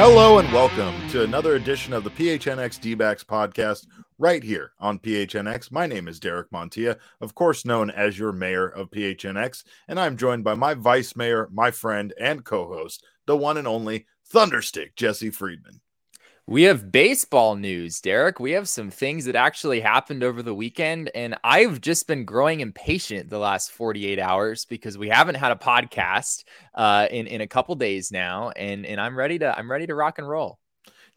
Hello and welcome to another edition of the PHNX D-backs podcast right here on PHNX. My name is Derek Montia, of course known as your mayor of PHNX, and I'm joined by my vice mayor, my friend, and co-host, the one and only Thunderstick, Jesse Friedman. We have baseball news, Derek. We have some things that actually happened over the weekend, and I've just been growing impatient the last 48 hours because we haven't had a podcast in a couple days now, and I'm ready to rock and roll.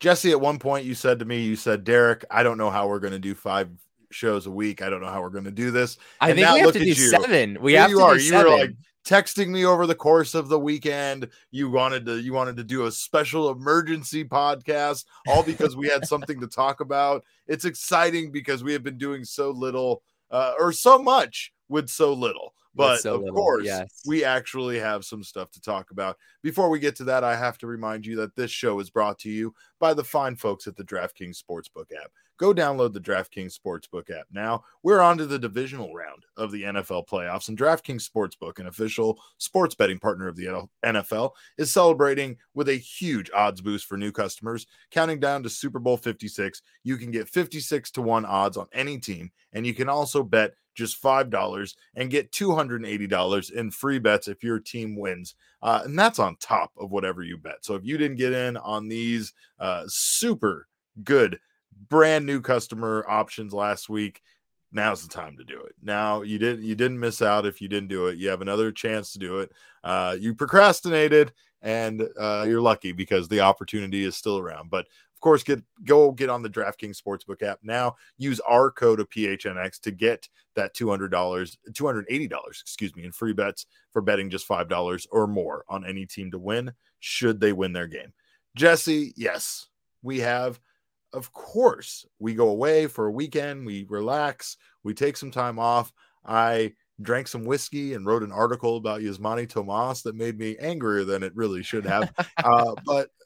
Jesse, at one point you said to me, you said, Derek, I don't know how we're going to do 5 shows a week. I don't know how we're going to do this. I think we have to do 7. We have to do 7. You were like texting me over the course of the weekend. You wanted to do a special emergency podcast, all because we had something to talk about. It's exciting because we have been doing so little or so much with so little. But so of little, course, yes. We actually have some stuff to talk about. Before we get to that, I have to remind you that this show is brought to you by the fine folks at the DraftKings Sportsbook app. Go download the DraftKings Sportsbook app now. We're on to the divisional round of the NFL playoffs, and DraftKings Sportsbook, an official sports betting partner of the NFL, is celebrating with a huge odds boost for new customers. Counting down to Super Bowl 56, you can get 56-1 odds on any team, and you can also bet just $5 and get $280 in free bets if your team wins. And that's on top of whatever you bet. So if you didn't get in on these super good brand new customer options last week, now's the time to do it. Now you didn't miss out. If you didn't do it, you have another chance to do it. You procrastinated and you're lucky because the opportunity is still around. But of course, go get on the DraftKings Sportsbook app now. Use our code of PHNX to get that $280 in free bets for betting just $5 or more on any team to win, should they win their game. Jesse, yes, we have. Of course, we go away for a weekend. We relax. We take some time off. I drank some whiskey and wrote an article about Yasmani Tomas that made me angrier than it really should have.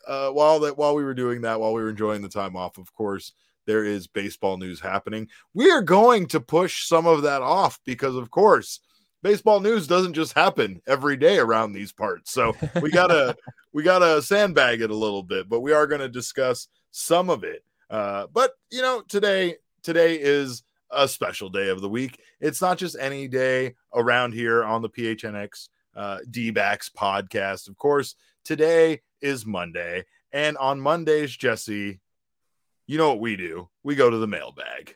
While we were enjoying the time off, of course, there is baseball news happening. We are going to push some of that off because, of course, baseball news doesn't just happen every day around these parts. So we gotta sandbag it a little bit, but we are going to discuss some of it. But you know, today is a special day of the week. It's not just any day around here on the PHNX D-backs podcast. Of course, today is Monday, and on Mondays, Jesse, you know what we do? We go to the mailbag.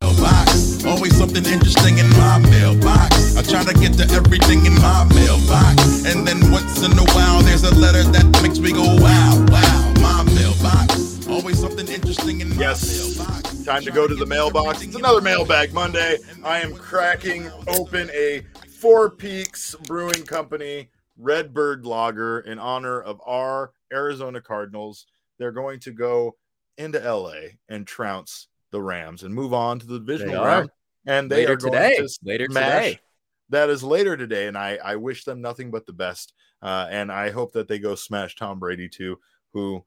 Mailbox, always something interesting in my mailbox. I try to get to everything in my mailbox, and then once in a while, there's a letter that makes me go wow, wow. My mailbox, always something interesting in my mailbox. Time to go to the mailbox. It's another Mailbag Monday. I am cracking open a Four Peaks Brewing Company Redbird Lager in honor of our Arizona Cardinals. They're going to go into LA and trounce the Rams and move on to the divisional round. And they are going to smash. That is later today, and I wish them nothing but the best. And I hope that they go smash Tom Brady too, who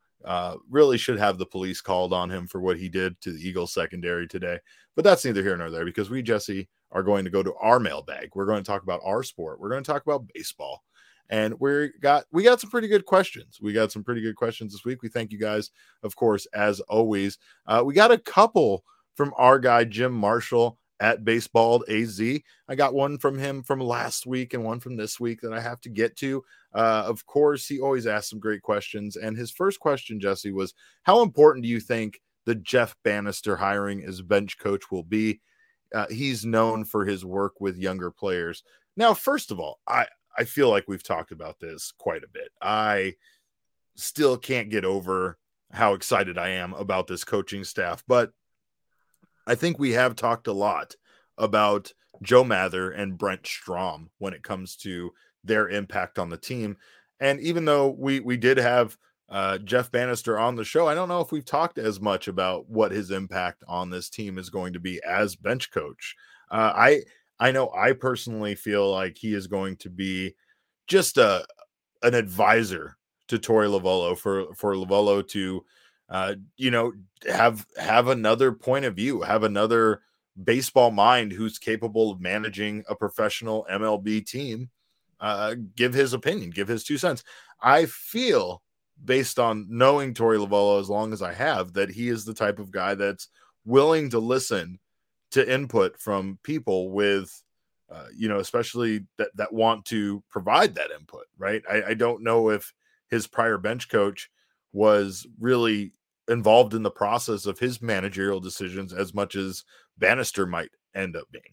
really should have the police called on him for what he did to the Eagles secondary today. But that's neither here nor there, because we, Jesse, are going to go to our mailbag. We're going to talk about our sport. We're going to talk about baseball. And we got some pretty good questions. We got some pretty good questions this week. We thank you guys, of course, as always. We got a couple from our guy, Jim Marshall at Baseball AZ. I got one from him from last week and one from this week that I have to get to. Of course, he always asks some great questions. And his first question, Jesse, was how important do you think the Jeff Banister hiring as bench coach will be? He's known for his work with younger players. Now, first of all, I feel like we've talked about this quite a bit. I still can't get over how excited I am about this coaching staff, but I think we have talked a lot about Joe Mather and Brent Strom when it comes to their impact on the team. And even though we did have Jeff Banister on the show, I don't know if we've talked as much about what his impact on this team is going to be as bench coach. I know I personally feel like he is going to be just an advisor to Torey Lovullo for Lovullo to have another point of view, have another baseball mind who's capable of managing a professional MLB team, give his opinion, give his 2 cents. I feel based on knowing Torey Lovullo as long as I have, that he is the type of guy that's willing to listen to input from people with, especially that want to provide that input, right? I don't know if his prior bench coach was really involved in the process of his managerial decisions as much as Banister might end up being.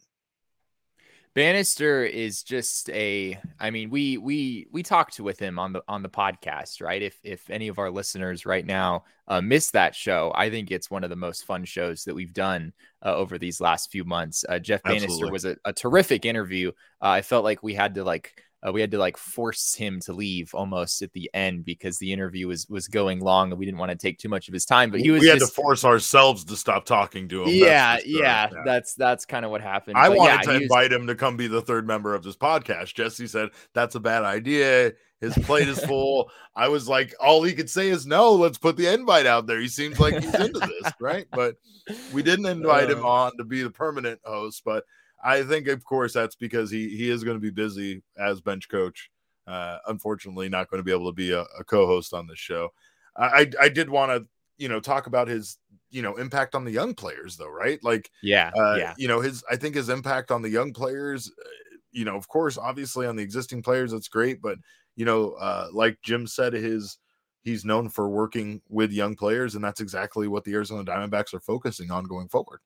Banister is just we talked with him on the podcast, right? If any of our listeners right now miss that show, I think it's one of the most fun shows that we've done over these last few months. Jeff Banister Absolutely. Was a terrific interview. I felt like we had to force him to leave almost at the end because the interview was going long and we didn't want to take too much of his time, but we had to force ourselves to stop talking to him. Yeah. That's kind of what happened. I wanted to invite him to come be the third member of this podcast. Jesse said, that's a bad idea. His plate is full. I was like, all he could say is no, let's put the invite out there. He seems like he's into this. Right. But we didn't invite him on to be the permanent host, but I think, of course, that's because he is going to be busy as bench coach. Unfortunately, not going to be able to be a co-host on this show. I did want to, talk about his, impact on the young players, though, right? I think his impact on the young players, of course, obviously on the existing players, that's great. But, like Jim said, he's known for working with young players, and that's exactly what the Arizona Diamondbacks are focusing on going forward.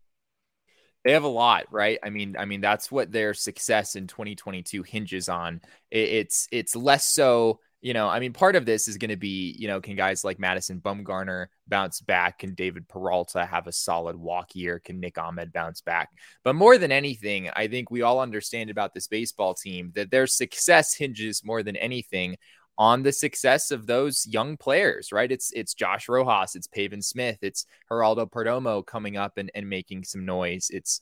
They have a lot, right? I mean, that's what their success in 2022 hinges on. It's less so, part of this is going to be, can guys like Madison Bumgarner bounce back? Can David Peralta have a solid walk year? Can Nick Ahmed bounce back? But more than anything, I think we all understand about this baseball team that their success hinges more than anything on the success of those young players, right? It's Josh Rojas, it's Pavin Smith, it's Geraldo Perdomo coming up and making some noise. It's,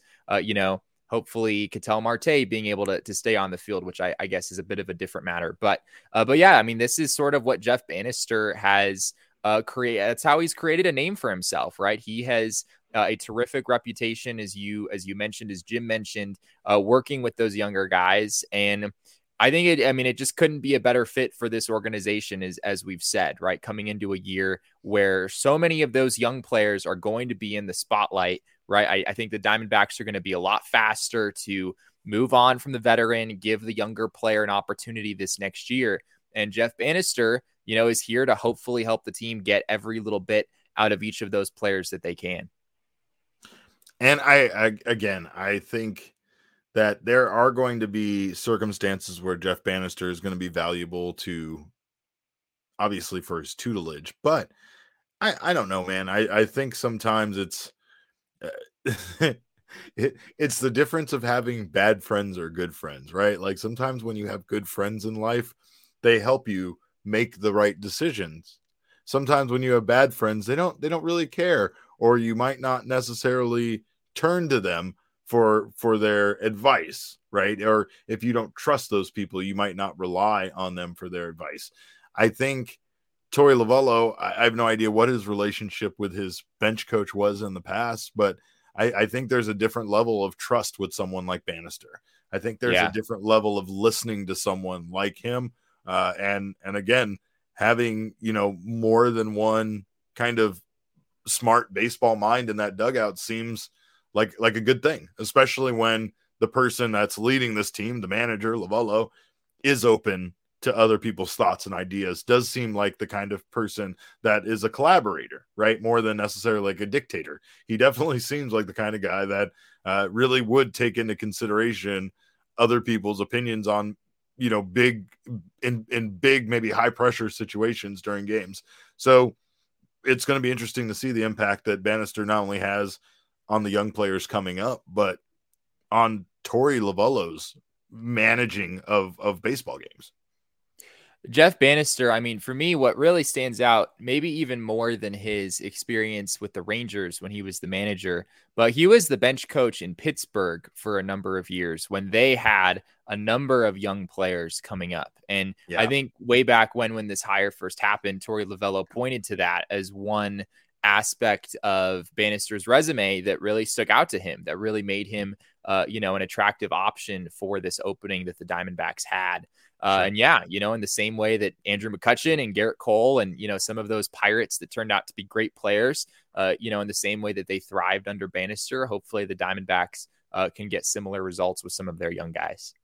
hopefully Ketel Marte being able to stay on the field, which I guess is a bit of a different matter. But yeah, this is sort of what Jeff Banister has created. That's how he's created a name for himself, right? He has a terrific reputation, as you mentioned, as Jim mentioned, working with those younger guys. And I think it just couldn't be a better fit for this organization, as we've said, right? Coming into a year where so many of those young players are going to be in the spotlight, right? I think the Diamondbacks are going to be a lot faster to move on from the veteran, give the younger player an opportunity this next year. And Jeff Banister, is here to hopefully help the team get every little bit out of each of those players that they can. And I think that there are going to be circumstances where Jeff Banister is going to be valuable to, obviously, for his tutelage. But I don't know, man. I think sometimes it's it's the difference of having bad friends or good friends, right? Like sometimes when you have good friends in life, they help you make the right decisions. Sometimes when you have bad friends, they don't really care, or you might not necessarily turn to them for their advice, right? Or if you don't trust those people, you might not rely on them for their advice. I think Torey Lovullo, I have no idea what his relationship with his bench coach was in the past, but I think there's a different level of trust with someone like Banister. I think there's a different level of listening to someone like him. And again, having, more than one kind of smart baseball mind in that dugout seems like a good thing, especially when the person that's leading this team, the manager, Lovullo, is open to other people's thoughts and ideas. Does seem like the kind of person that is a collaborator, right? More than necessarily like a dictator. He definitely seems like the kind of guy that really would take into consideration other people's opinions on, big, maybe high pressure situations during games. So it's going to be interesting to see the impact that Banister not only has on the young players coming up, but on Torey Lovullo's managing of baseball games. Jeff Banister, for me, what really stands out, maybe even more than his experience with the Rangers when he was the manager, but he was the bench coach in Pittsburgh for a number of years when they had a number of young players coming up. And I think way back when this hire first happened, Torey Lovullo pointed to that as one aspect of Banister's resume that really stuck out to him, that really made him an attractive option for this opening that the Diamondbacks had. And in the same way that Andrew McCutchen and Garrett Cole and, some of those Pirates that turned out to be great players, in the same way that they thrived under Banister, hopefully the Diamondbacks can get similar results with some of their young guys.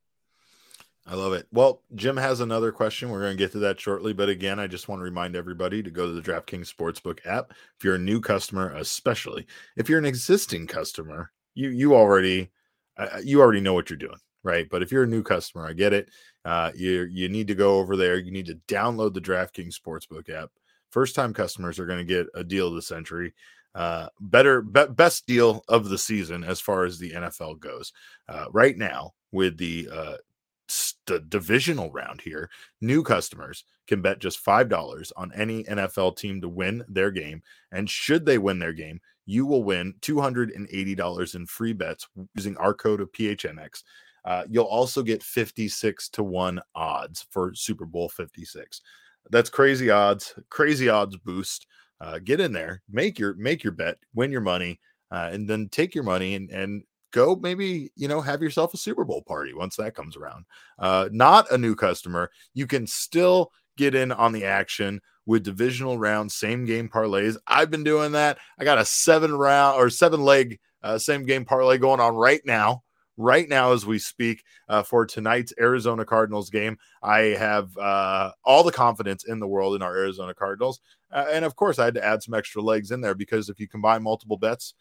I love it. Well, Jim has another question. We're going to get to that shortly. But again, I just want to remind everybody to go to the DraftKings Sportsbook app. If you're a new customer, especially if you're an existing customer, you already know what you're doing, right? But if you're a new customer, I get it. You need to go over there. You need to download the DraftKings Sportsbook app. First-time customers are going to get a deal of the century. Best deal of the season as far as the NFL goes. Right now, with the divisional round here, new customers can bet just $5 on any NFL team to win their game, and should they win their game, you will win $280 in free bets using our code of PHNX. You'll also get 56-1 odds for Super Bowl 56. That's crazy odds boost. Get in there, make your bet, win your money, and then take your money and go maybe, have yourself a Super Bowl party once that comes around. Not a new customer, you can still get in on the action with divisional round same game parlays. I've been doing that. I got a 7-leg same game parlay going on right now as we speak for tonight's Arizona Cardinals game. I have all the confidence in the world in our Arizona Cardinals. And of course I had to add some extra legs in there, because if you combine multiple bets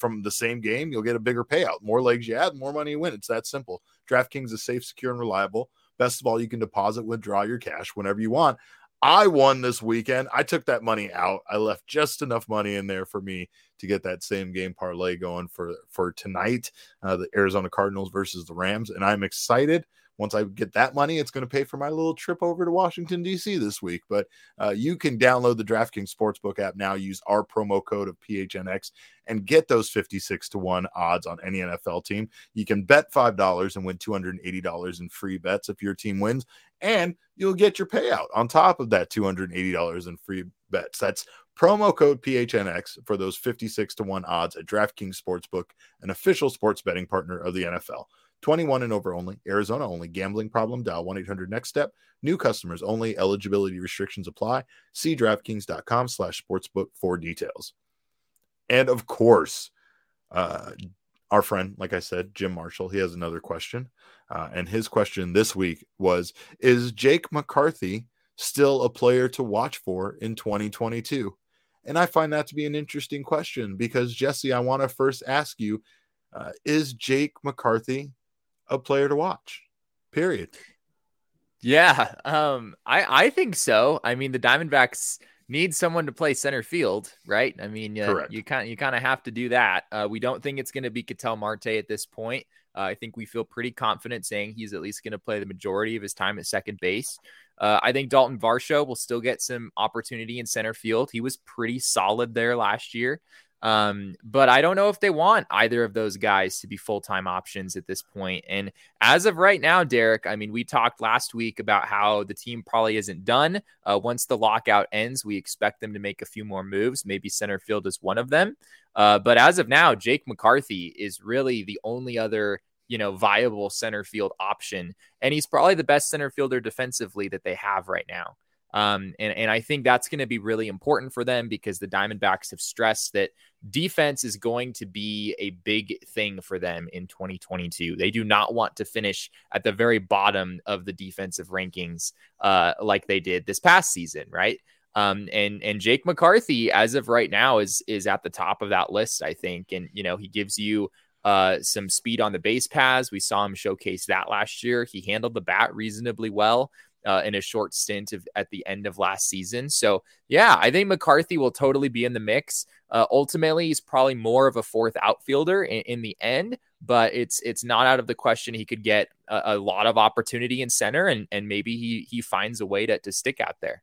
from the same game, you'll get a bigger payout. More legs you add, more money you win. It's that simple. DraftKings is safe, secure, and reliable. Best of all, you can deposit, withdraw your cash whenever you want. I won this weekend. I took that money out. I left just enough money in there for me to get that same game parlay going for tonight, the Arizona Cardinals versus the Rams. And I'm excited. Once I get that money, it's going to pay for my little trip over to Washington, D.C. this week. But you can download the DraftKings Sportsbook app now. Use our promo code of PHNX and get those 56-1 odds on any NFL team. You can bet $5 and win $280 in free bets if your team wins. And you'll get your payout on top of that $280 in free bets. That's promo code PHNX for those 56-1 odds at DraftKings Sportsbook, an official sports betting partner of the NFL. 21 and over only, Arizona only. Gambling problem, dial 1-800-NEXT-STEP. New customers only. Eligibility restrictions apply. See DraftKings.com/sportsbook for details. And of course, our friend, like I said, Jim Marshall, he has another question. And his question this week was, is Jake McCarthy still a player to watch for in 2022? And I find that to be an interesting question, because, Jesse, I want to first ask you, is Jake McCarthy a player to watch, period? Yeah, I think so. I mean, the Diamondbacks need someone to play center field, right? I mean, you kind of have to do that. We don't think it's going to be Ketel Marte at this point. I think we feel pretty confident saying he's at least going to play the majority of his time at second base. I think Dalton Varsho will still get some opportunity in center field. He was pretty solid there last year. But I don't know if they want either of those guys to be full-time options at this point. And as of right now, Derek, I mean, we talked last week about how the team probably isn't done. Once the lockout ends, we expect them to make a few more moves. Maybe center field is one of them. But as of now, Jake McCarthy is really the only other, viable center field option. And he's probably the best center fielder defensively that they have right now. And I think that's going to be really important for them, because the Diamondbacks have stressed that defense is going to be a big thing for them in 2022. They do not want to finish at the very bottom of the defensive rankings like they did this past season, right? And Jake McCarthy, as of right now, is at the top of that list, I think. And, he gives you some speed on the base paths. We saw him showcase that last year. He handled the bat reasonably well in a short stint at the end of last season. So yeah, I think McCarthy will totally be in the mix. Ultimately, he's probably more of a fourth outfielder in the end, but it's not out of the question he could get a lot of opportunity in center, and maybe he finds a way to stick out there.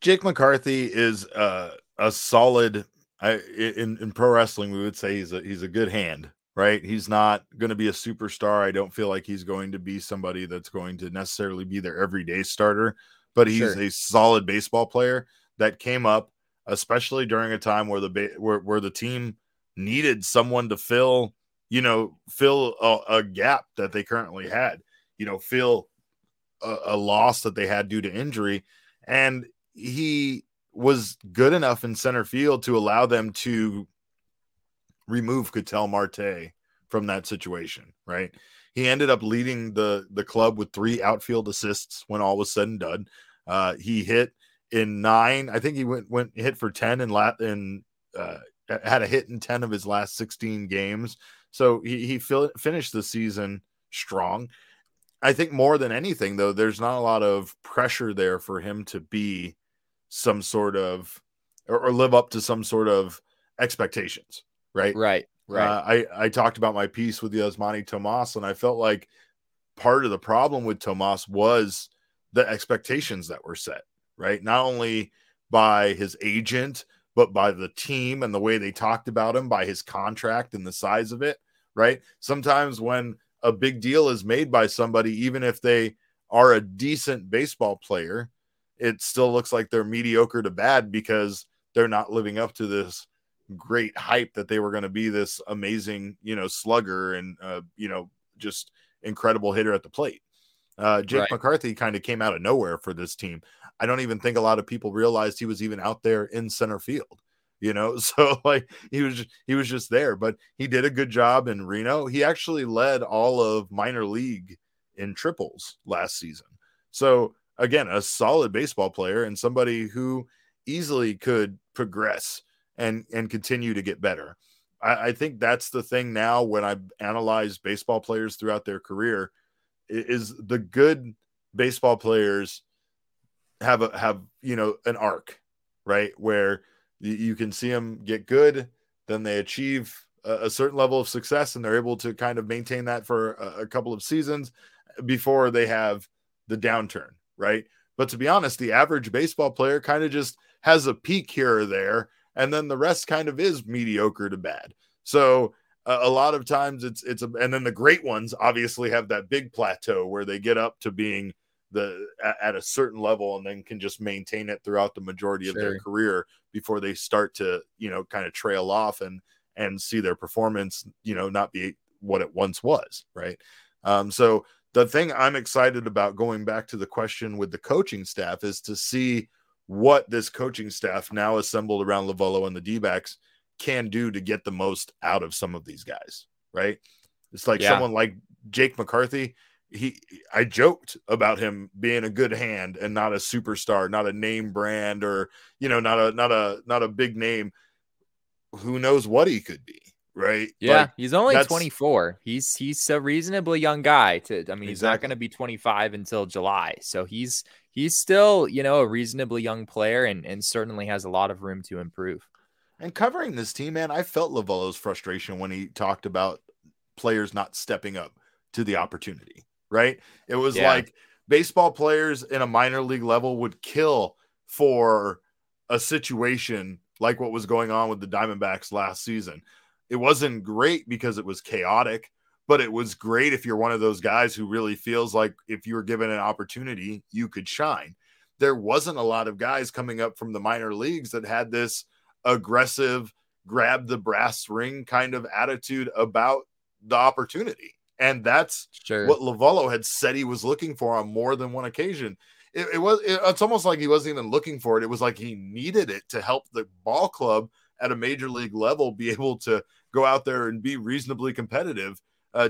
Jake McCarthy is a solid, in pro wrestling, we would say he's a good hand. Right? He's not going to be a superstar. I don't feel like he's going to be somebody that's going to necessarily be their everyday starter, but he's a solid baseball player that came up, especially during a time where the team needed someone to fill you know, fill a gap that they currently had, you know, fill a loss that they had due to injury. And he was good enough in center field to allow them to remove Ketel Marte from that situation, right? He ended up leading the club with 3 outfield assists when all was said and done. He hit in 9. I think he went hit for 10 and had a hit in 10 of his last 16 games. So he finished the season strong. I think more than anything, though, there's not a lot of pressure there for him to be some sort of or live up to some sort of expectations, right? Right. I talked about my piece with Yasmani Tomas, and I felt like part of the problem with Tomas was the expectations that were set, right? Not only by his agent, but by the team and the way they talked about him, by his contract and the size of it, right? Sometimes when a big deal is made by somebody, even if they are a decent baseball player, it still looks like they're mediocre to bad because they're not living up to this great hype that they were going to be this amazing, you know, slugger and, you know, just incredible hitter at the plate. Jake McCarthy kind of came out of nowhere for this team. I don't even think a lot of people realized he was even out there in center field, you know? So like he was just there, but he did a good job in Reno. He actually led all of minor league in triples last season. So again, a solid baseball player and somebody who easily could progress and continue to get better. I think that's the thing now when I analyze baseball players throughout their career is the good baseball players have you know, an arc, right? Where you can see them get good, then they achieve a certain level of success and they're able to kind of maintain that for a couple of seasons before they have the downturn, right? But to be honest, the average baseball player kind of just has a peak here or there, and then the rest kind of is mediocre to bad. So a lot of times it's and then the great ones obviously have that big plateau where they get up to being at a certain level and then can just maintain it throughout the majority of their career before they start to, you know, kind of trail off and see their performance, you know, not be what it once was. Right. So the thing I'm excited about, going back to the question with the coaching staff, is to see what this coaching staff now assembled around Lovullo and the D-backs can do to get the most out of some of these guys, right? It's like someone like Jake McCarthy. I joked about him being a good hand and not a superstar, not a name brand, or, you know, not a big name. Who knows what he could be, right? Yeah, like, he's only 24. He's a reasonably young guy. He's not going to be 25 until July, so he's still, you know, a reasonably young player and certainly has a lot of room to improve. And covering this team, man, I felt Lovullo's frustration when he talked about players not stepping up to the opportunity, right? It was like baseball players in a minor league level would kill for a situation like what was going on with the Diamondbacks last season. It wasn't great because it was chaotic, but it was great if you're one of those guys who really feels like if you were given an opportunity, you could shine. There wasn't a lot of guys coming up from the minor leagues that had this aggressive, grab the brass ring kind of attitude about the opportunity. And that's what Lovullo had said he was looking for on more than one occasion. It's almost like he wasn't even looking for it. It was like he needed it to help the ball club at a major league level be able to go out there and be reasonably competitive.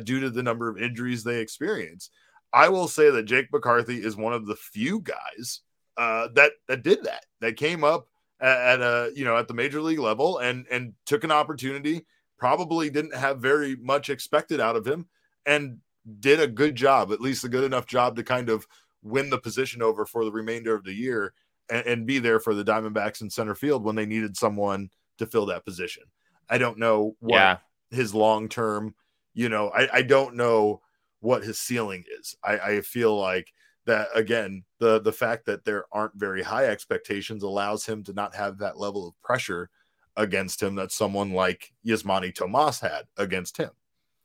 Due to the number of injuries they experience. I will say that Jake McCarthy is one of the few guys that did that, that came up at the major league level and took an opportunity, probably didn't have very much expected out of him, and did a good job, at least a good enough job to kind of win the position over for the remainder of the year and be there for the Diamondbacks in center field when they needed someone to fill that position. I don't know what his long-term, you know, I don't know what his ceiling is. I feel like that, again, the fact that there aren't very high expectations allows him to not have that level of pressure against him that someone like Yasmani Tomas had against him.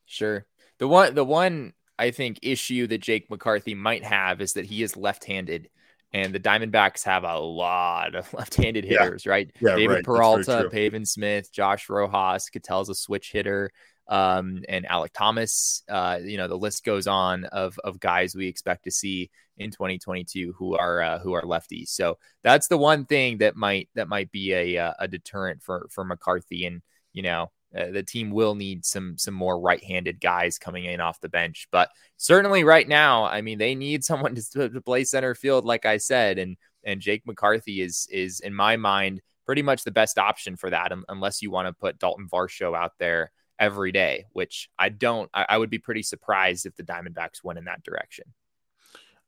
Sure. The one I think issue that Jake McCarthy might have is that he is left-handed, and the Diamondbacks have a lot of left-handed hitters, right? David Peralta, Pavin Smith, Josh Rojas, Ketel's a switch hitter. and Alec Thomas. The list goes on of guys we expect to see in 2022 who are lefties. So that's the one thing that might be a deterrent for McCarthy. And, the team will need some more right-handed guys coming in off the bench, but certainly right now, they need someone to play center field, like I said, and Jake McCarthy is in my mind pretty much the best option for that, unless you want to put Dalton Varsho out there every day, which I don't. I would be pretty surprised if the Diamondbacks went in that direction.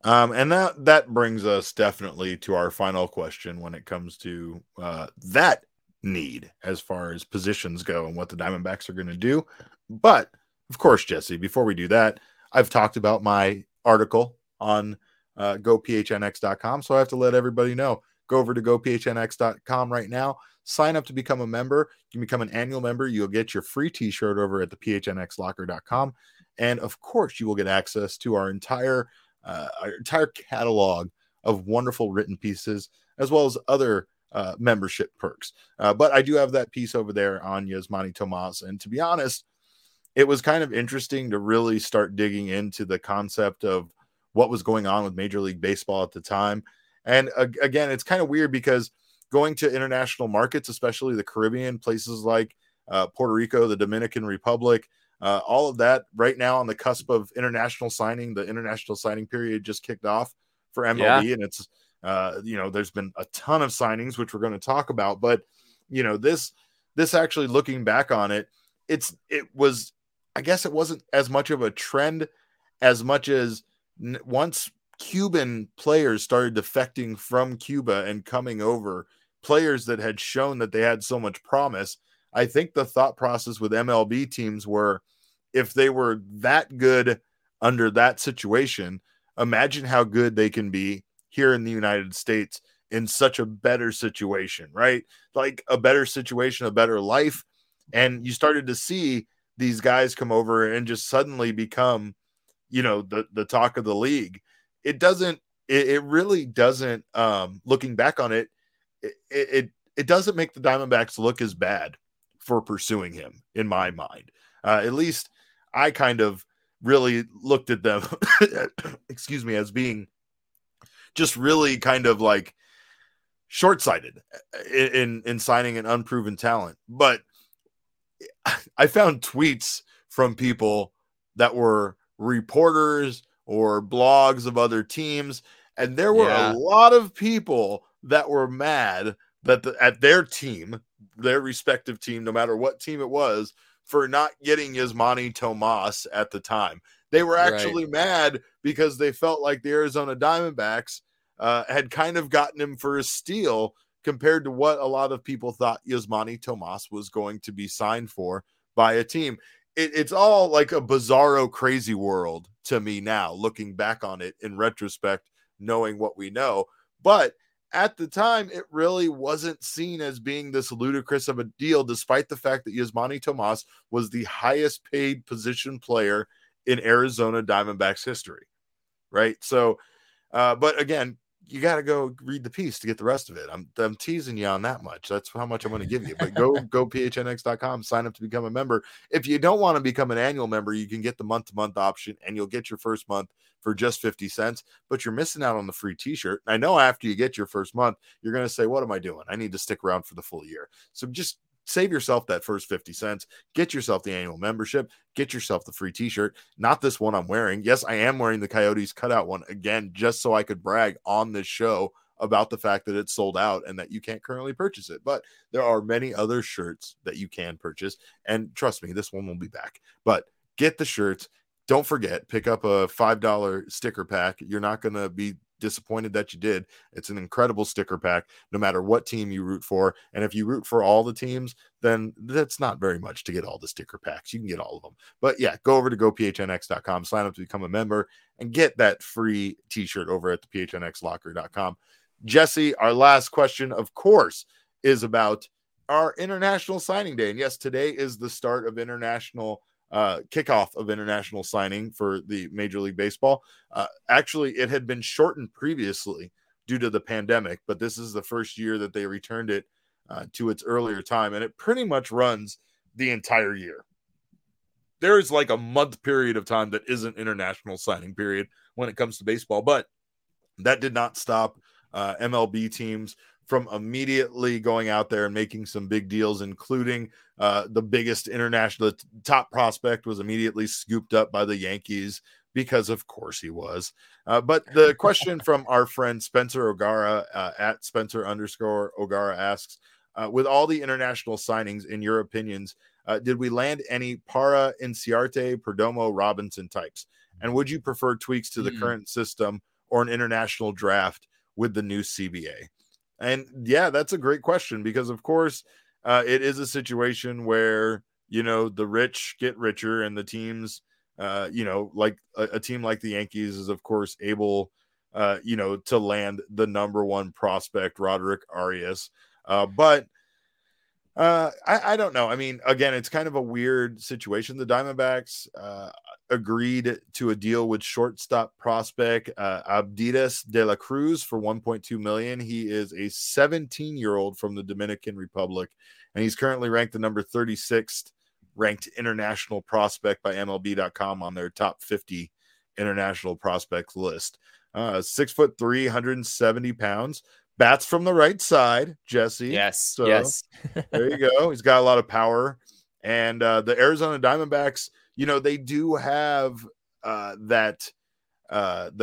And that brings us definitely to our final question when it comes to that need as far as positions go and what the Diamondbacks are going to do. But of course, Jesse, before we do that, I've talked about my article on gophnx.com. So I have to let everybody know, go over to gophnx.com right now, sign up to become a member. You can become an annual member. You'll get your free t-shirt over at the phnxlocker.com. And of course you will get access to our entire catalog of wonderful written pieces, as well as other membership perks. But I do have that piece over there on Yasmani Tomas. And to be honest, it was kind of interesting to really start digging into the concept of what was going on with Major League Baseball at the time. And again, it's kind of weird because going to international markets, especially the Caribbean, places like Puerto Rico, the Dominican Republic, all of that right now on the cusp of international signing. The international signing period just kicked off for MLB, yeah. And it's there's been a ton of signings, which we're going to talk about, but this actually looking back on it, it was, I guess it wasn't as much of a trend as much as once Cuban players started defecting from Cuba and coming over, players that had shown that they had so much promise. I think the thought process with MLB teams were, if they were that good under that situation, imagine how good they can be here in the United States in such a better situation, right? Like a better situation, a better life. And you started to see these guys come over and just suddenly become, the talk of the league. It really doesn't, looking back on it, it doesn't make the Diamondbacks look as bad for pursuing him in my mind. At least I kind of really looked at them, excuse me, as being just really kind of like short-sighted in signing an unproven talent. But I found tweets from people that were reporters or blogs of other teams. And there were a lot of people that were mad that at their team, their respective team, no matter what team it was, for not getting Yasmani Tomas at the time. They were actually mad because they felt like the Arizona Diamondbacks had kind of gotten him for a steal compared to what a lot of people thought Yasmani Tomas was going to be signed for by a team. It's all like a bizarro crazy world to me now, looking back on it in retrospect, knowing what we know. But at the time, it really wasn't seen as being this ludicrous of a deal, despite the fact that Yasmani Tomas was the highest paid position player in Arizona Diamondbacks history. Right. So, but again, you got to go read the piece to get the rest of it. I'm teasing you on that much. That's how much I'm going to give you, but go phnx.com, sign up to become a member. If you don't want to become an annual member, you can get the month-to-month option and you'll get your first month for just 50 cents, but you're missing out on the free t-shirt. I know after you get your first month, you're going to say, what am I doing? I need to stick around for the full year. So just save yourself that first 50 cents, get yourself the annual membership, get yourself the free t-shirt, not this one I'm wearing. Yes, I am wearing the Coyotes cutout one again, just so I could brag on this show about the fact that it's sold out and that you can't currently purchase it. But there are many other shirts that you can purchase. And trust me, this one will be back, but get the shirts. Don't forget, pick up a $5 sticker pack. You're not going to be disappointed that you did. It's an incredible sticker pack, no matter what team you root for. And if you root for all the teams, then that's not very much to get all the sticker packs. You can get all of them. But yeah, go over to gophnx.com, sign up to become a member, and get that free t-shirt over at the phnxlocker.com. Jesse, our last question, of course, is about our international signing day. And yes, today is the start of international kickoff of international signing for the Major League Baseball. Actually, it had been shortened previously due to the pandemic, but this is the first year that they returned it to its earlier time, and it pretty much runs the entire year. there is like a month period of time that isn't international signing period when it comes to baseball, but that did not stop MLB teams from immediately going out there and making some big deals, including the biggest international top prospect was immediately scooped up by the Yankees because, of course, he was. But the question from our friend Spencer Ogara at Spencer_Ogara asks, with all the international signings, in your opinions, did we land any Para Inciarte, Perdomo, Robinson types? And would you prefer tweaks to the current system or an international draft with the new CBA? And yeah, that's a great question because, of course, it is a situation where, you know, the rich get richer and the teams, you know, like a team like the Yankees is, of course, able, you know, to land the number one prospect, Roderick Arias. But I don't know. I mean, again, it's kind of a weird situation. The Diamondbacks agreed to a deal with shortstop prospect Abdias De La Cruz for $1.2 million. He is a 17-year-old from the Dominican Republic, and he's currently ranked the number 36th ranked international prospect by MLB.com on their top 50 international prospects list. 6'3", 170 pounds. Bats from the right side, Jesse. Yes, so, yes. There you go. He's got a lot of power. And the Arizona Diamondbacks, you know, they do have the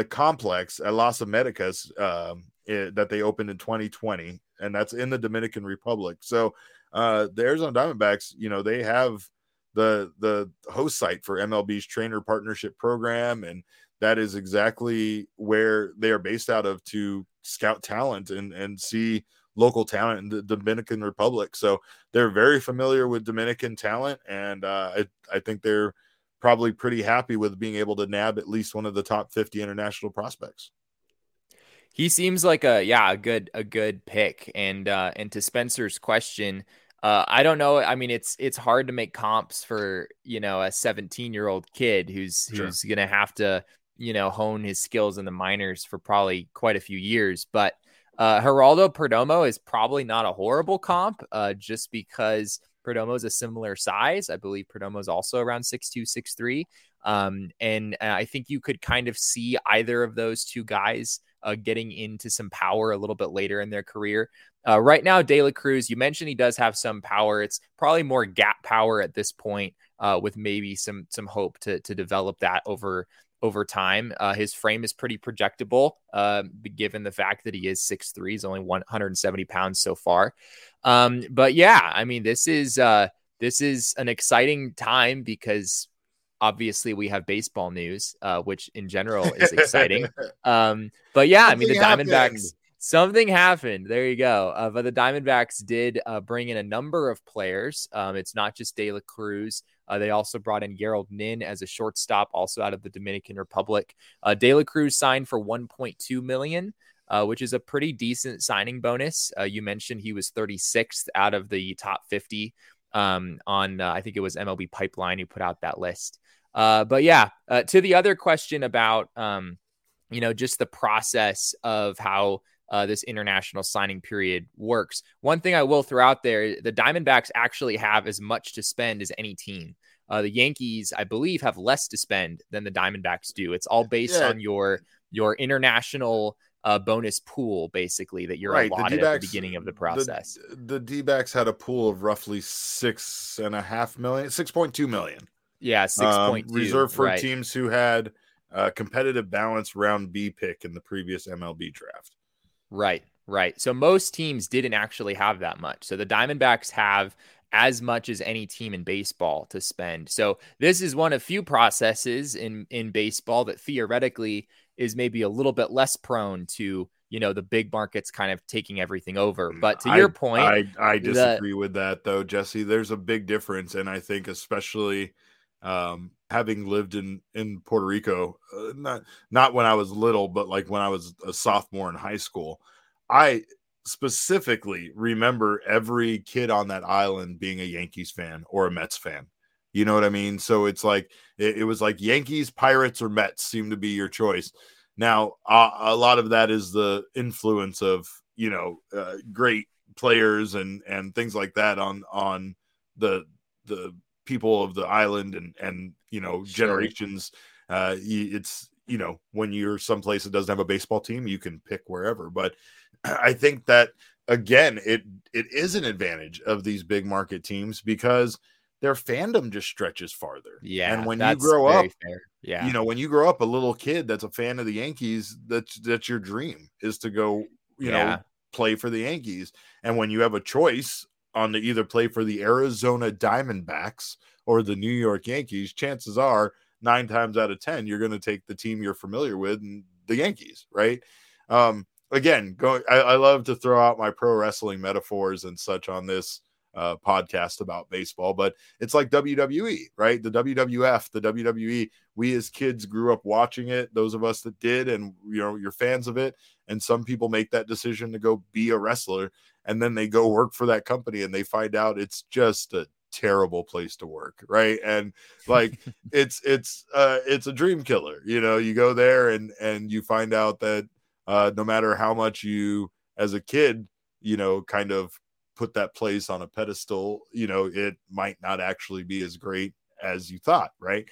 complex at Las Americas that they opened in 2020, and that's in the Dominican Republic. So the Arizona Diamondbacks, you know, they have the host site for MLB's trainer partnership program, and that is exactly where they are based out of to scout talent and see local talent in the Dominican Republic. So they're very familiar with Dominican talent. And I think they're probably pretty happy with being able to nab at least one of the top 50 international prospects. He seems like a good pick. And to Spencer's question, I don't know. I mean, it's hard to make comps for, you know, a 17-year-old kid who's going to have to, you know, hone his skills in the minors for probably quite a few years. But Geraldo Perdomo is probably not a horrible comp just because Perdomo is a similar size. I believe Perdomo is also around 6'2", 6'3". And I think you could kind of see either of those two guys getting into some power a little bit later in their career. Right now, De La Cruz, you mentioned he does have some power. It's probably more gap power at this point with maybe some hope to develop that over time. His frame is pretty projectable, given the fact that he is 6'3", he's only 170 pounds so far. But yeah, I mean, this is an exciting time because obviously we have baseball news, which in general is exciting. But yeah, I mean, the Diamondbacks, something happened. There you go. But the Diamondbacks did bring in a number of players. It's not just De La Cruz. They also brought in Gerald Nin as a shortstop, also out of the Dominican Republic. De La Cruz signed for $1.2 million, which is a pretty decent signing bonus. You mentioned he was 36th out of the top 50 on, I think it was MLB Pipeline who put out that list. But yeah, to the other question about, you know, just the process of how this international signing period works. One thing I will throw out there, the Diamondbacks actually have as much to spend as any team. The Yankees, I believe, have less to spend than the Diamondbacks do. It's all based on your international bonus pool, basically, that you're allotted at the beginning of the process. The D-backs had a pool of roughly $6.2 million. Yeah, 6.2 reserved for teams who had competitive balance round B pick in the previous MLB draft. Right. So most teams didn't actually have that much. So the Diamondbacks have as much as any team in baseball to spend. So this is one of few processes in baseball that theoretically is maybe a little bit less prone to, you know, the big markets kind of taking everything over. But to your point, I disagree with that, though, Jesse. There's a big difference. And I think especially having lived in Puerto Rico, not when I was little, but like when I was a sophomore in high school, I specifically remember every kid on that island being a Yankees fan or a Mets fan. You know what I mean? So it's like, it was like Yankees, Pirates, or Mets seemed to be your choice. Now, a lot of that is the influence of, you know, great players and things like that on the people of the island and you know, sure. generations. It's, you know, when you're someplace that doesn't have a baseball team, you can pick wherever. But I think that, again, it is an advantage of these big market teams because their fandom just stretches farther. Yeah. And when you grow up, yeah. you know, when you grow up a little kid that's a fan of the Yankees, that's your dream is to go, you yeah. know, play for the Yankees. And when you have a choice on to either play for the Arizona Diamondbacks or the New York Yankees, chances are 9 times out of 10, you're going to take the team you're familiar with and the Yankees, right? Again, I love to throw out my pro wrestling metaphors and such on this podcast about baseball, but it's like WWE, right? The WWF, the WWE, we as kids grew up watching it, those of us that did, and you know, you're fans of it. And some people make that decision to go be a wrestler, and then they go work for that company and they find out it's just a terrible place to work, right? And like it's a dream killer. You know, you go there and you find out that no matter how much you as a kid, you know, kind of put that place on a pedestal, you know, it might not actually be as great as you thought, right?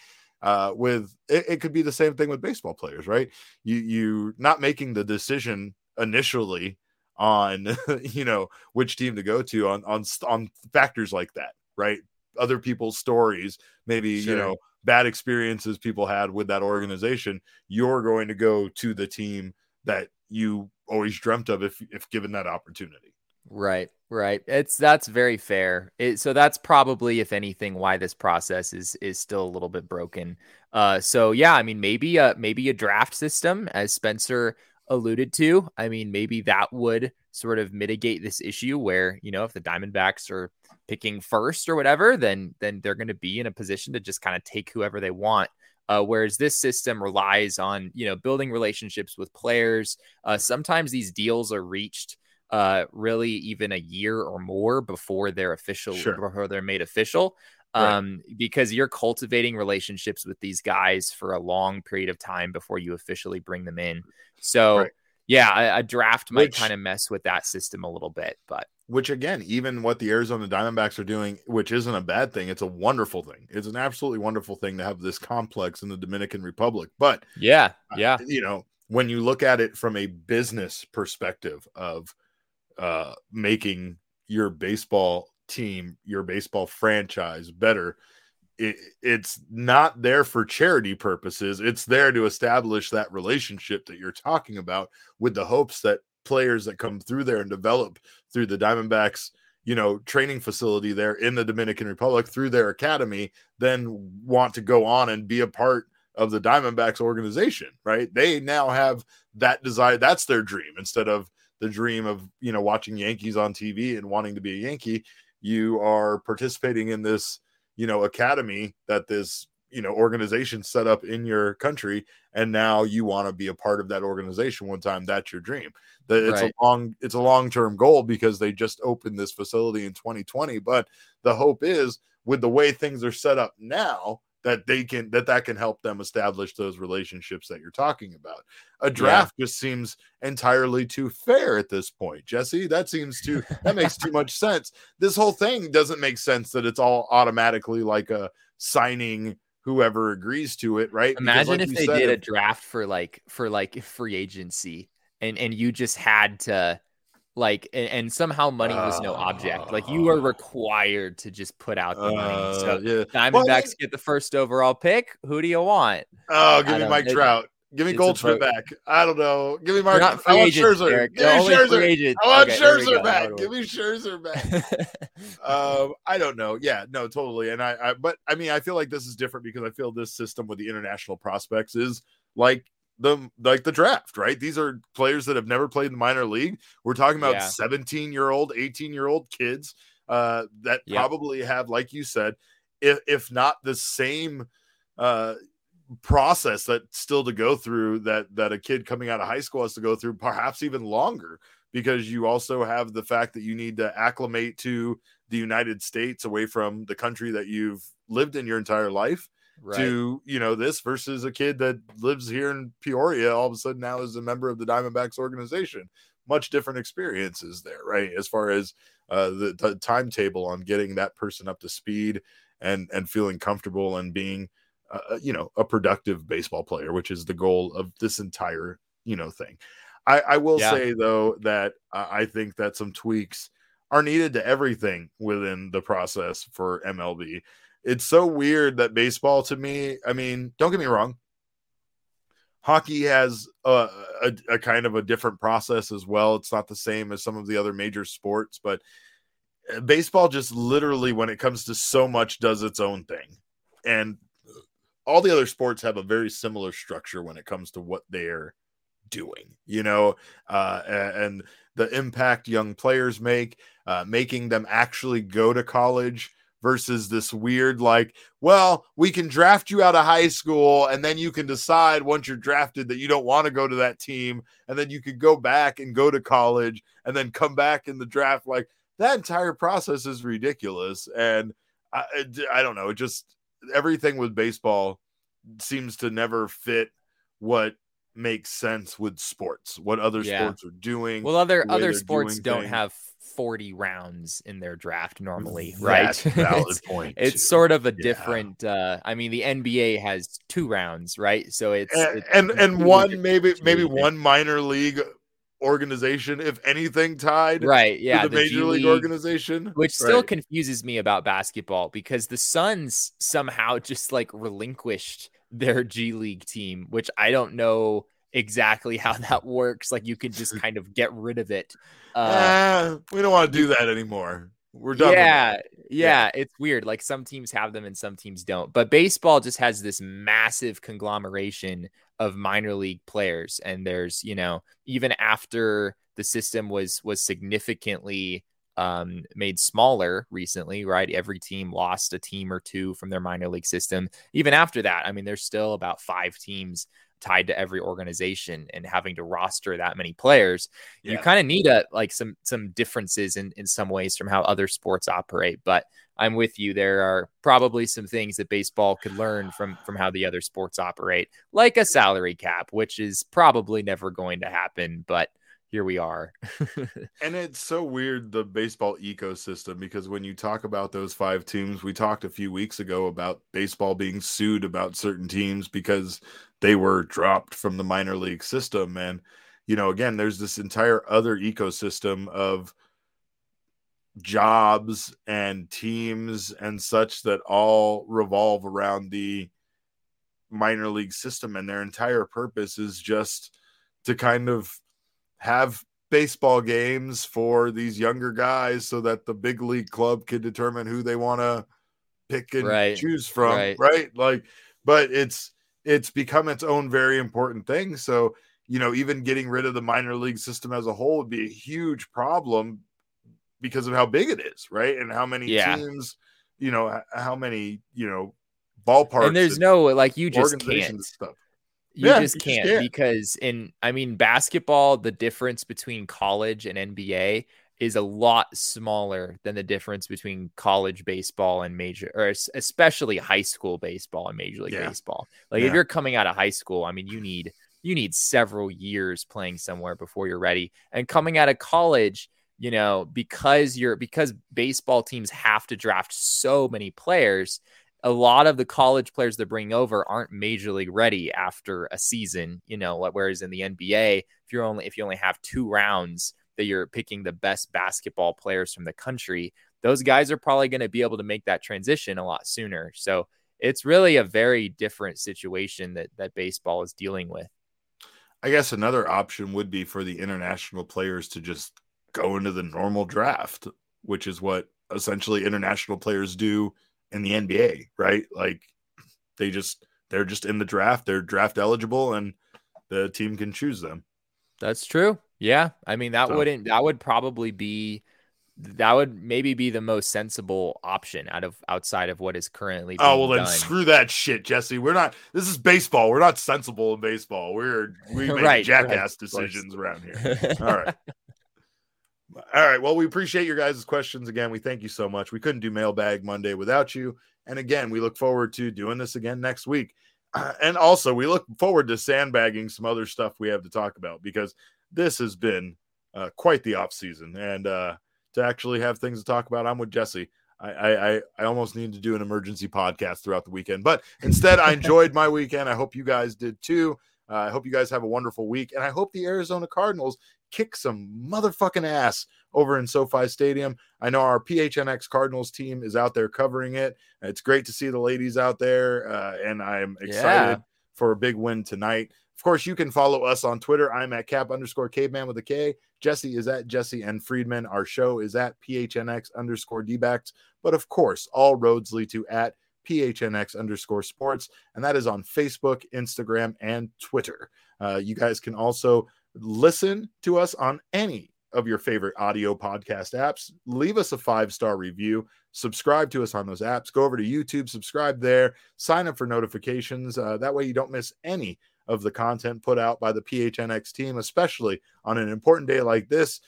With it could be the same thing with baseball players, right? You're not making the decision initially on, you know, which team to go to on factors like that, right? Other people's stories, maybe, sure. you know, bad experiences people had with that organization. You're going to go to the team that you always dreamt of if given that opportunity. Right. That's very fair. So that's probably, if anything, why this process is still a little bit broken. So yeah, I mean, maybe a draft system, as Spencer alluded to. I mean, maybe that would sort of mitigate this issue where, you know, if the Diamondbacks are picking first or whatever, then they're going to be in a position to just kind of take whoever they want. Whereas this system relies on, you know, building relationships with players. Sometimes these deals are reached really even a year or more before they're official, sure. before they're made official, right. because you're cultivating relationships with these guys for a long period of time before you officially bring them in. So right. yeah, a draft might kind of mess with that system a little bit, but. Which again, even what the Arizona Diamondbacks are doing, which isn't a bad thing. It's a wonderful thing. It's an absolutely wonderful thing to have this complex in the Dominican Republic. But yeah, you know, when you look at it from a business perspective of, making your baseball team, your baseball franchise better, it's not there for charity purposes. It's there to establish that relationship that you're talking about with the hopes that players that come through there and develop through the Diamondbacks, you know, training facility there in the Dominican Republic through their academy, then want to go on and be a part of the Diamondbacks organization, right? They now have that desire. That's their dream instead of the dream of, you know, watching Yankees on TV and wanting to be a Yankee. You are participating in this, you know, academy that this, you know, organization set up in your country. And now you want to be a part of that organization one time. That's your dream. It's right. It's a long-term goal because they just opened this facility in 2020. But the hope is with the way things are set up now that they can, that can help them establish those relationships that you're talking about. A draft yeah. just seems entirely too fair at this point, Jesse. That makes too much sense. This whole thing doesn't make sense that it's all automatically like a signing whoever agrees to it, right? Imagine if they did a draft for free agency and you just had to and somehow money was no object. Like you are required to just put out the money. So yeah. Diamondbacks get the first overall pick. Who do you want? Oh, give me Mike Trout. Give me Goldschmidt back. I don't know. Give me Mark. I want Scherzer. I want Scherzer back. Give me Scherzer back. I don't know. Yeah, no, totally. And I mean, I feel like this is different because I feel this system with the international prospects is like the draft, right? These are players that have never played in the minor league. We're talking about 17-year-old, 18-year-old kids that probably have, like you said, if not the same process that still to go through that a kid coming out of high school has to go through, perhaps even longer, because you also have the fact that you need to acclimate to the United States away from the country that you've lived in your entire life. Right. To, you know, this versus a kid that lives here in Peoria, all of a sudden now is a member of the Diamondbacks organization. Much different experiences there, right? As far as the timetable on getting that person up to speed and feeling comfortable and being, a productive baseball player, which is the goal of this entire, thing. I will say, though, that I think that some tweaks are needed to everything within the process for MLB. It's so weird that baseball, to me, I mean, don't get me wrong, hockey has a kind of a different process as well. It's not the same as some of the other major sports, but baseball just literally, when it comes to so much, does its own thing. And all the other sports have a very similar structure when it comes to what they're doing, and the impact young players make, making them actually go to college versus this weird, we can draft you out of high school and then you can decide once you're drafted that you don't want to go to that team. And then you could go back and go to college and then come back in the draft. Like, that entire process is ridiculous. And I don't know. It just, everything with baseball seems to never fit what makes sense with sports, what other sports are doing. Well, other sports don't have 40 rounds in their draft normally, right? That's valid point. It's sort of a different. The NBA has 2 rounds, right? So it's one maybe one minor league organization, if anything, tied to the major league organization, which still confuses me about basketball, because the Suns somehow just relinquished their G League team, which I don't know exactly how that works. You could just kind of get rid of it. We don't want to do that anymore. We're done. Yeah. It's weird. Some teams have them and some teams don't, but baseball just has this massive conglomeration of minor league players. And there's, even after the system was significantly made smaller recently, right? Every team lost a team or 2 from their minor league system. Even after that, there's still about 5 teams tied to every organization, and having to roster that many players, you kind of need some differences in some ways from how other sports operate. But I'm with you. There are probably some things that baseball could learn from how the other sports operate, like a salary cap, which is probably never going to happen, but here we are. And it's so weird, the baseball ecosystem, because when you talk about those 5 teams, we talked a few weeks ago about baseball being sued about certain teams because they were dropped from the minor league system. And, again, there's this entire other ecosystem of jobs and teams and such that all revolve around the minor league system. And their entire purpose is just to kind of have baseball games for these younger guys so that the big league club can determine who they want to pick and choose from. Right. But it's become its own very important thing. So, even getting rid of the minor league system as a whole would be a huge problem because of how big it is. Right. And how many teams, how many, ballparks. And there's no, you just can't. Stuff. You just can't because basketball, the difference between college and NBA is a lot smaller than the difference between college baseball and especially high school baseball and major league baseball. If you're coming out of high school, you need several years playing somewhere before you're ready. And coming out of college, because baseball teams have to draft so many players, a lot of the college players they're bringing over aren't major league ready after a season, whereas in the NBA, if you only have 2 rounds that you're picking the best basketball players from the country, those guys are probably going to be able to make that transition a lot sooner. So it's really a very different situation that baseball is dealing with. I guess another option would be for the international players to just go into the normal draft, which is what essentially international players do in the NBA, right? They're just in the draft. They're draft eligible, and the team can choose them. That's true. Yeah, that would maybe be the most sensible option outside of what is currently being done. Then screw that shit, Jesse. This is baseball. We're not sensible in baseball. We make jackass decisions around here. All right. Well, we appreciate your guys' questions again. We thank you so much. We couldn't do Mailbag Monday without you. And again, we look forward to doing this again next week. And also, we look forward to sandbagging some other stuff we have to talk about, because this has been quite the off season. And to actually have things to talk about, I'm with Jesse. I almost need to do an emergency podcast throughout the weekend, but instead I enjoyed my weekend. I hope you guys did too. I hope you guys have a wonderful week, and I hope the Arizona Cardinals kick some motherfucking ass over in SoFi Stadium. I know our PHNX Cardinals team is out there covering it. It's great to see the ladies out there, and I'm excited for a big win tonight. Of course, you can follow us on Twitter. I'm at cap_caveman with a K. Jesse is at Jesse and Friedman. Our show is at PHNX_D-backs. But of course, all roads lead to at PHNX_sports. And that is on Facebook, Instagram, and Twitter. You guys can also listen to us on any of your favorite audio podcast apps. Leave us a 5-star review. Subscribe to us on those apps. Go over to YouTube, subscribe there. Sign up for notifications. That way you don't miss any of the content put out by the PHNX team, especially on an important day like this.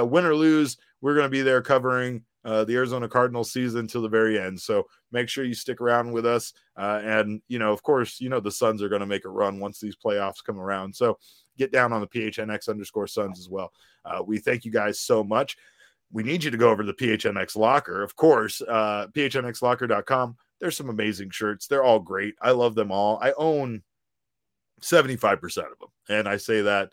Win or lose, we're going to be there covering the Arizona Cardinals season till the very end. So make sure you stick around with us. And, you know, of course, you know, the Suns are going to make a run once these playoffs come around. So get down on the PHNX_Suns as well. We thank you guys so much. We need you to go over to the PHNX Locker, of course, phnxlocker.com. There's some amazing shirts. They're all great. I love them all. I own 75% of them. And I say that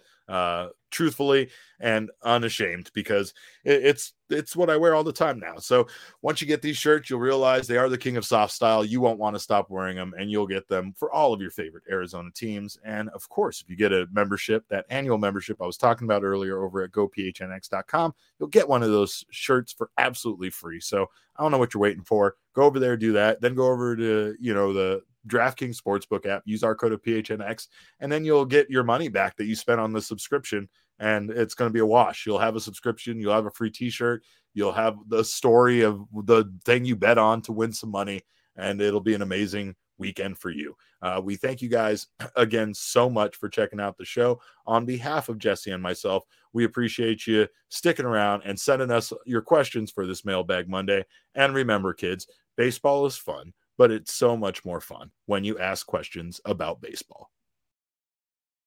truthfully and unashamed, because it's what I wear all the time now. So once you get these shirts, you'll realize they are the king of soft style. You won't want to stop wearing them, and you'll get them for all of your favorite Arizona teams. And of course, if you get a membership, that annual membership I was talking about earlier over at gophnx.com, you'll get one of those shirts for absolutely free. So I don't know what you're waiting for. Go over there, do that. Then go over to, you know, the DraftKings Sportsbook app, use our code of PHNX, and then you'll get your money back that you spent on the subscription, and it's going to be a wash. You'll have a subscription, you'll have a free t-shirt, you'll have the story of the thing you bet on to win some money, and it'll be an amazing weekend for you. We thank you guys again so much for checking out the show. On behalf of Jesse and myself, we appreciate you sticking around and sending us your questions for this Mailbag Monday. And remember, kids, baseball is fun, but it's so much more fun when you ask questions about baseball.